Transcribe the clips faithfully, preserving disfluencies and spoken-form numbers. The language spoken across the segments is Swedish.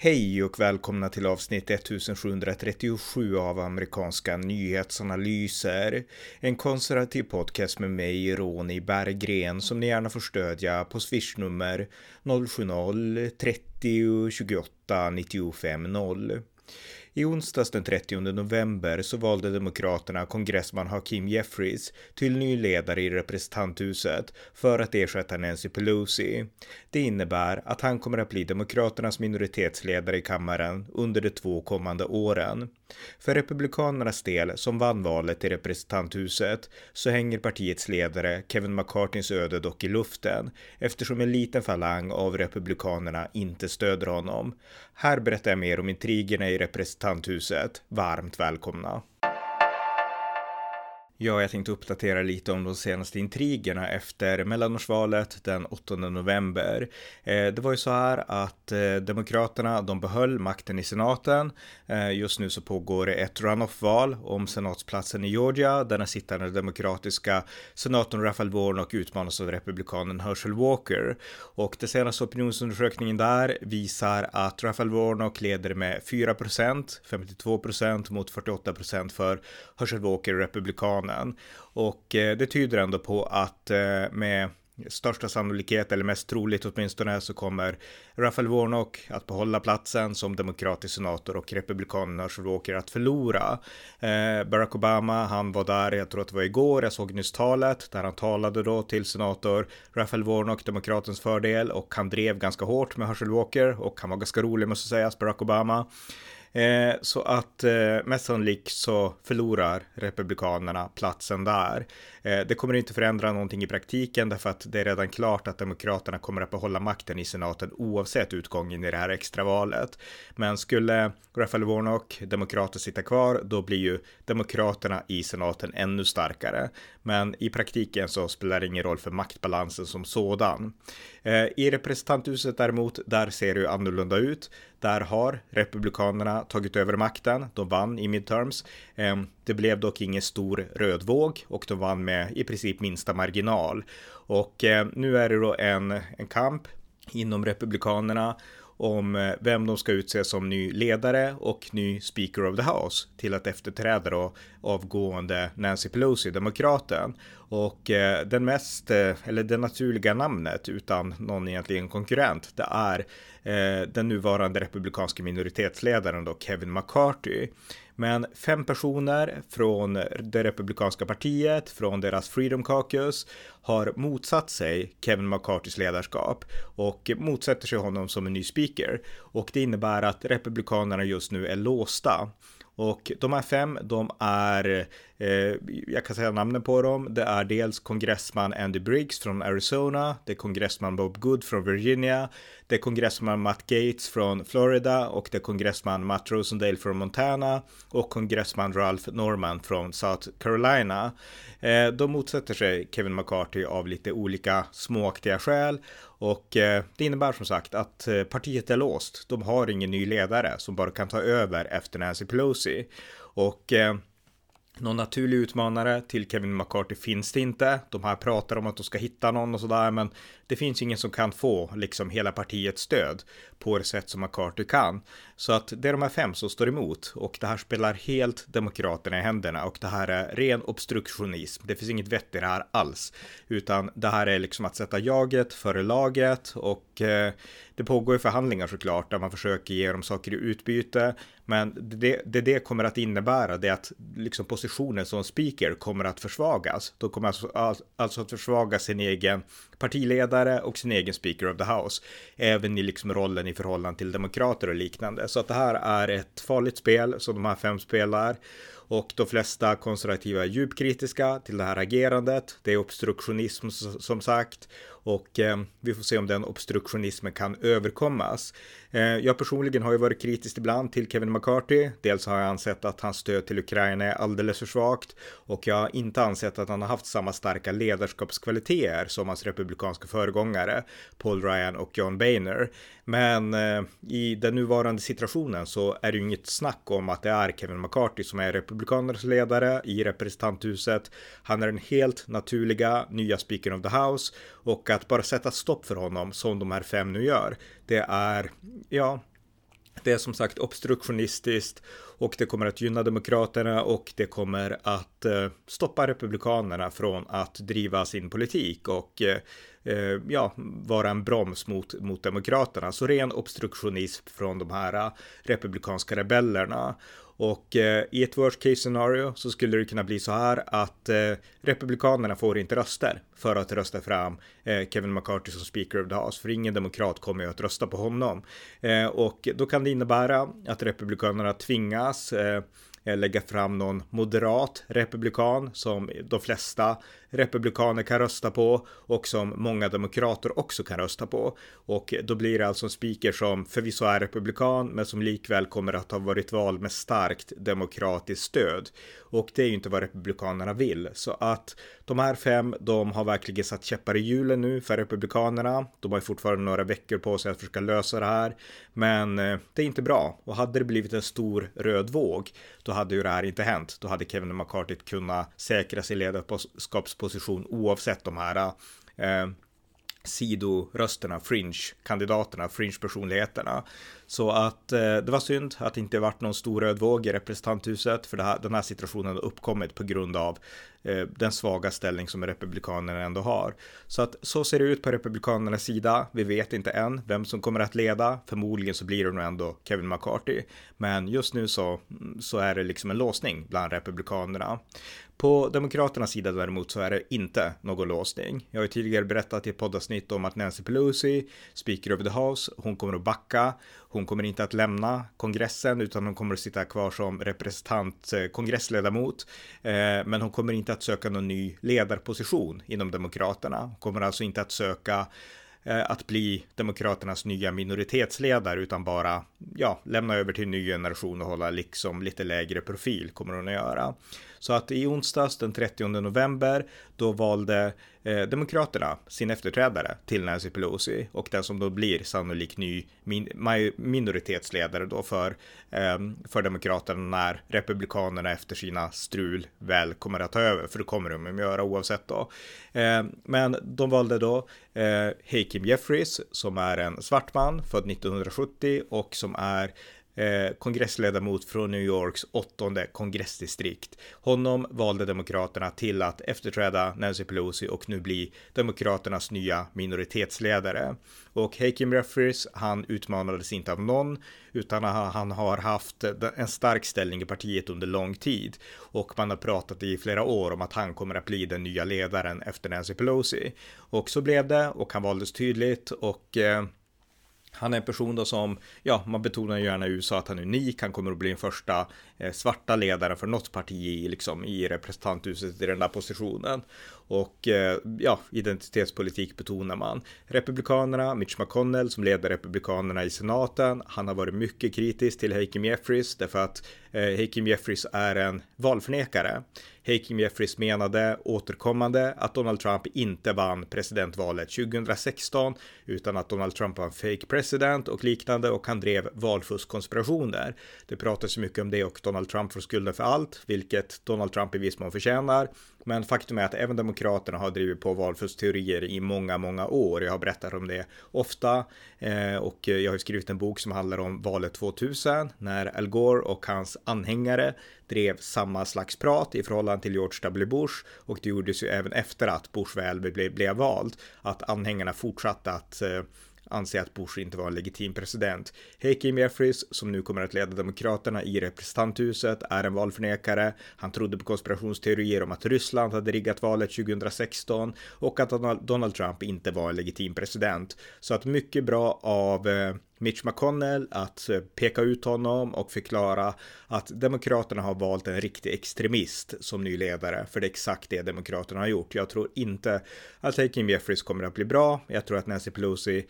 Hej och välkomna till avsnitt sjuttonhundratrettiosju av amerikanska nyhetsanalyser. En konservativ podcast med mig, Ronny Berggren, som ni gärna får stödja på swishnummer noll sjuttio trettio tjugoåtta nittiofem noll. I onsdags den trettionde november så valde demokraterna kongressman Hakeem Jeffries till ny ledare i representanthuset för att ersätta Nancy Pelosi. Det innebär att han kommer att bli demokraternas minoritetsledare i kammaren under de två kommande åren. För republikanernas del som vann valet i representanthuset så hänger partiets ledare Kevin McCarthys öde dock i luften eftersom en liten falang av republikanerna inte stöder honom. Här berättar jag mer om intrigerna i representanthuset. Varmt välkomna! Ja, jag tänkte uppdatera lite om de senaste intrigerna efter mellanårsvalet den åttonde november. Det var ju så här att demokraterna, de behöll makten i senaten. Just nu så pågår ett runoff-val om senatsplatsen i Georgia. Denna sittande demokratiska senatorn Raphael Warnock utmanas av republikanen Herschel Walker. Och den senaste opinionsundersökningen där visar att Raphael Warnock leder med fyra procent, femtiotvå procent mot fyrtioåtta procent för Herschel Walker, republikan. Och det tyder ändå på att med största sannolikhet, eller mest troligt åtminstone, så kommer Raphael Warnock att behålla platsen som demokratisk senator och republikanerna Herschel Walker att förlora. Eh, Barack Obama, han var där, jag tror att det var igår, jag såg nyss talet där han talade då till senator Raphael Warnock, demokratens fördel, och han drev ganska hårt med Herschel Walker och han var ganska rolig, måste sägas, Barack Obama. Eh, så att eh, mest sannolikt så förlorar republikanerna platsen där. Eh, det kommer inte förändra någonting i praktiken därför att det är redan klart att demokraterna kommer att behålla makten i senaten oavsett utgången i det här extravalet. Men skulle Raphael Warnock, demokrater, sitta kvar, då blir ju demokraterna i senaten ännu starkare. Men i praktiken så spelar det ingen roll för maktbalansen som sådan. Eh, i representanthuset däremot, där ser det ju annorlunda ut. Där har republikanerna tagit över makten. De vann i midterms. Det blev dock ingen stor röd våg och de vann med i princip minsta marginal. Och nu är det då en, en kamp inom republikanerna om vem de ska utse som ny ledare och ny Speaker of the House till att efterträda då avgående Nancy Pelosi, demokraten. Och eh, den mest, eh, eller det naturliga namnet utan någon egentligen konkurrent, det är eh, den nuvarande republikanska minoritetsledaren då, Kevin McCarthy. Men fem personer från det republikanska partiet, från deras Freedom Caucus, har motsatt sig Kevin McCarthys ledarskap och motsätter sig honom som en ny speaker. Och det innebär att republikanerna just nu är låsta. Och de här fem, de är, eh, jag kan säga namnen på dem, det är dels kongressman Andy Briggs från Arizona, det är kongressman Bob Good från Virginia, det är kongressman Matt Gaetz från Florida och det är kongressman Matt Rosendale från Montana och kongressman Ralph Norman från South Carolina. Eh, de motsätter sig Kevin McCarthy av lite olika småaktiga skäl. Och eh, det innebär som sagt att eh, partiet är låst. De har ingen ny ledare som bara kan ta över efter Nancy Pelosi. Och eh, någon naturlig utmanare till Kevin McCarthy finns det inte. De här pratar om att de ska hitta någon och sådär, men det finns ingen som kan få liksom hela partiets stöd på det sätt som McCarthy kan. Så att det är de här fem som står emot och det här spelar helt demokraterna i händerna och det här är ren obstruktionism. Det finns inget vett i det här alls, utan det här är liksom att sätta jaget före laget och eh, det pågår ju förhandlingar såklart där man försöker ge dem saker i utbyte, men det det, det kommer att innebära det att liksom positionen som speaker kommer att försvagas. De kommer alltså, alltså att försvaga sin egen partiledare och sin egen Speaker of the House, även i liksom rollen i förhållande till demokrater och liknande. Så att det här är ett farligt spel som de här fem spelar. Och de flesta konservativa är djupkritiska till det här agerandet. Det är obstruktionism som sagt. Och eh, vi får se om den obstruktionismen kan överkommas. Eh, jag personligen har ju varit kritisk ibland till Kevin McCarthy. Dels har jag ansett att hans stöd till Ukraina är alldeles för svagt. Och jag har inte ansett att han har haft samma starka ledarskapskvaliteter som hans republikanska föregångare Paul Ryan och John Boehner. Men eh, i den nuvarande situationen så är det ju inget snack om att det är Kevin McCarthy som är republikansk republikanernas ledare i representanthuset. Han är den helt naturliga nya Speaker of the House och att bara sätta stopp för honom som de här fem nu gör, det är, ja, det är som sagt obstruktionistiskt och det kommer att gynna demokraterna och det kommer att stoppa republikanerna från att driva sin politik och ja, vara en broms mot, mot demokraterna. Så ren obstruktionism från de här republikanska rebellerna. Och eh, i ett worst case scenario så skulle det kunna bli så här att eh, republikanerna får inte röster för att rösta fram eh, Kevin McCarthy som Speaker of the House. För ingen demokrat kommer ju att rösta på honom. Eh, och då kan det innebära att republikanerna tvingas eh, lägga fram någon moderat republikan som de flesta republikaner kan rösta på och som många demokrater också kan rösta på. Och då blir det alltså en speaker som förvisso är republikan men som likväl kommer att ha varit vald med starkt demokratiskt stöd. Och det är ju inte vad republikanerna vill. Så att de här fem, de har verkligen satt käppar i hjulen nu för republikanerna. De har ju fortfarande några veckor på sig att försöka lösa det här. Men det är inte bra. Och hade det blivit en stor röd våg, då hade ju det här inte hänt. Då hade Kevin McCarthy kunnat säkra sin ledarskapsposition oavsett de här eh, sidorösterna, fringe-kandidaterna, fringe-personligheterna. Så att eh, det var synd att det inte varit någon stor röd våg i representanthuset, för det här, den här situationen har uppkommit på grund av eh, den svaga ställning som republikanerna ändå har. Så att så ser det ut på republikanernas sida. Vi vet inte än vem som kommer att leda. Förmodligen så blir det nog ändå Kevin McCarthy. Men just nu så, så är det liksom en låsning bland republikanerna. På demokraternas sida däremot så är det inte någon låsning. Jag har ju tidigare berättat i ett poddavsnitt om att Nancy Pelosi, Speaker of the House, hon kommer att backa. Hon kommer inte att lämna kongressen utan hon kommer att sitta kvar som representant, kongressledamot. Eh, men hon kommer inte att söka någon ny ledarposition inom demokraterna. Hon kommer alltså inte att söka eh, att bli demokraternas nya minoritetsledare utan bara ja, lämna över till en ny generation och hålla liksom lite lägre profil kommer hon att göra. Så att i onsdags den trettionde november då valde eh, demokraterna sin efterträdare till Nancy Pelosi och den som då blir sannolikt ny min- minoritetsledare då för, eh, för demokraterna när republikanerna efter sina strul väl kommer att ta över, för det kommer de att göra oavsett då. Eh, men de valde då eh, Hakeem Jeffries som är en svart man född nittonhundrasjuttio och som är kongressledamot från New Yorks åttonde kongressdistrikt. Honom valde demokraterna till att efterträda Nancy Pelosi och nu blir demokraternas nya minoritetsledare. Och Hakeem Jeffries, han utmanades inte av någon utan han har haft en stark ställning i partiet under lång tid och man har pratat i flera år om att han kommer att bli den nya ledaren efter Nancy Pelosi. Och så blev det och han valdes tydligt och eh, han är en person då som, ja, man betonar gärna i U S A att han är unik. Han kommer att bli den första eh, svarta ledaren för något parti liksom, i representanthuset i den där positionen. Och eh, ja, identitetspolitik betonar man. Republikanerna, Mitch McConnell som leder republikanerna i senaten. Han har varit mycket kritisk till Hakeem Jeffries därför att eh, Hakeem Jeffries är en valförnekare. Hakeem Jeffries menade återkommande att Donald Trump inte vann presidentvalet tjugohundrasexton utan att Donald Trump var en fake president och liknande och han drev valfuskkonspirationer. Det pratas så mycket om det och Donald Trump får skulden för allt, vilket Donald Trump i viss mån förtjänar. Men faktum är att även demokraterna har drivit på valfuskteorier i många, många år. Jag har berättat om det ofta eh, och jag har skrivit en bok som handlar om valet tvåtusen när Al Gore och hans anhängare drev samma slags prat i förhållande till George W. Bush och det gjordes ju även efter att Bush väl blev, blev vald att anhängarna fortsatte att eh, anser att Bush inte var en legitim president. Hakeem Jeffries, som nu kommer att leda demokraterna i representanthuset, är en valförnekare. Han trodde på konspirationsteorier om att Ryssland hade riggat valet tjugohundrasexton och att Donald Trump inte var en legitim president. Så att mycket bra av Mitch McConnell att peka ut honom och förklara att demokraterna har valt en riktig extremist som ny ledare, för det är exakt det demokraterna har gjort. Jag tror inte att Hakeem Jeffries kommer att bli bra. Jag tror att Nancy Pelosi,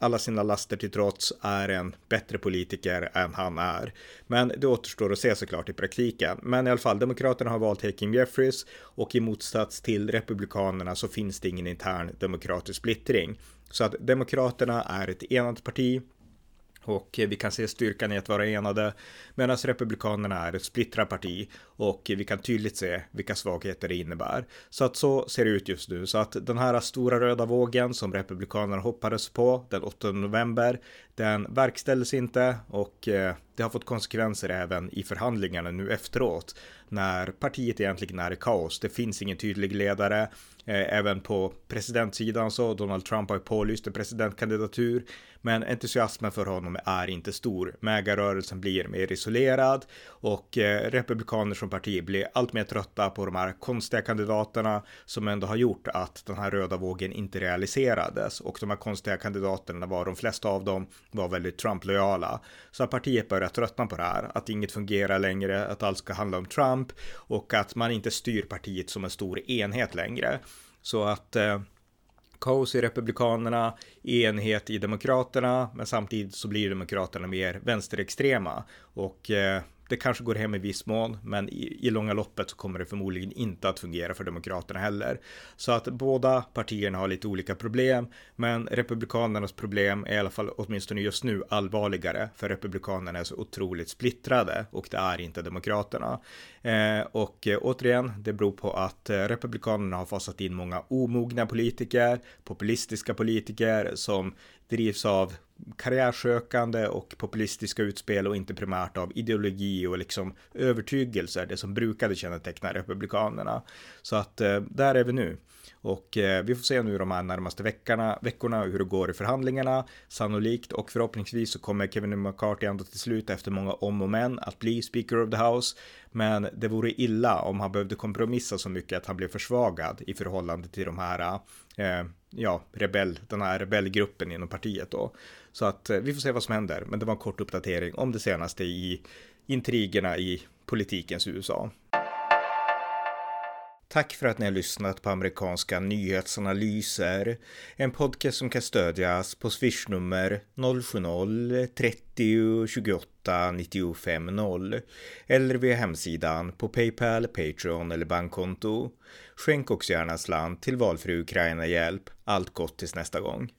alla sina laster till trots, är en bättre politiker än han är. Men det återstår att se såklart i praktiken. Men i alla fall, demokraterna har valt Hakeem Jeffries och i motsats till republikanerna så finns det ingen intern demokratisk splittring. Så att demokraterna är ett enat parti Och vi kan se styrkan i att vara enade, medan Republikanerna är ett splittrat parti och vi kan tydligt se vilka svagheter det innebär. Så att så ser det ut just nu. Så att den här stora röda vågen som Republikanerna hoppades på den åttonde november, den verkställdes inte, och det har fått konsekvenser även i förhandlingarna nu efteråt när partiet egentligen är i kaos. Det finns ingen tydlig ledare. Även på presidentsidan så Donald Trump har ju pålyst en presidentkandidatur, men entusiasmen för honom är inte stor. Megarörelsen blir mer isolerad och republikaner som parti blir allt mer trötta på de här konstiga kandidaterna som ändå har gjort att den här röda vågen inte realiserades, och de här konstiga kandidaterna var de flesta av dem var väldigt Trump-lojala. Så att partiet börjar tröttna på det här, att inget fungerar längre, att allt ska handla om Trump och att man inte styr partiet som en stor enhet längre. Så att eh, kaos i republikanerna, enhet i demokraterna, men samtidigt så blir demokraterna mer vänsterextrema. Och eh, det kanske går hem i viss mån, men i, i långa loppet så kommer det förmodligen inte att fungera för demokraterna heller. Så att båda partierna har lite olika problem, men republikanernas problem är i alla fall åtminstone just nu allvarligare, för republikanerna är så otroligt splittrade och det är inte demokraterna. Eh, och eh, återigen, det beror på att eh, republikanerna har fasat in många omogna politiker, populistiska politiker som drivs av karriärsökande och populistiska utspel och inte primärt av ideologi och liksom övertygelser, det som brukade känneteckna republikanerna. Så att eh, där är vi nu. Och eh, vi får se nu de här närmaste veckorna, veckorna hur det går i förhandlingarna. Sannolikt och förhoppningsvis så kommer Kevin McCarthy ändå till slut efter många om och men att bli Speaker of the House. Men det vore illa om han behövde kompromissa så mycket att han blev försvagad i förhållande till de här eh, ja, rebell, den här rebellgruppen inom partiet då. Så att eh, vi får se vad som händer. Men det var en kort uppdatering om det senaste i intrigerna i politikens U S A. Tack för att ni har lyssnat på amerikanska nyhetsanalyser, en podcast som kan stödjas på swishnummer noll sju noll trettio tjugoåtta nittiofem noll eller via hemsidan på PayPal, Patreon eller bankkonto. Skänk också gärna slant till valfri Ukraina-hjälp. Allt gott tills nästa gång.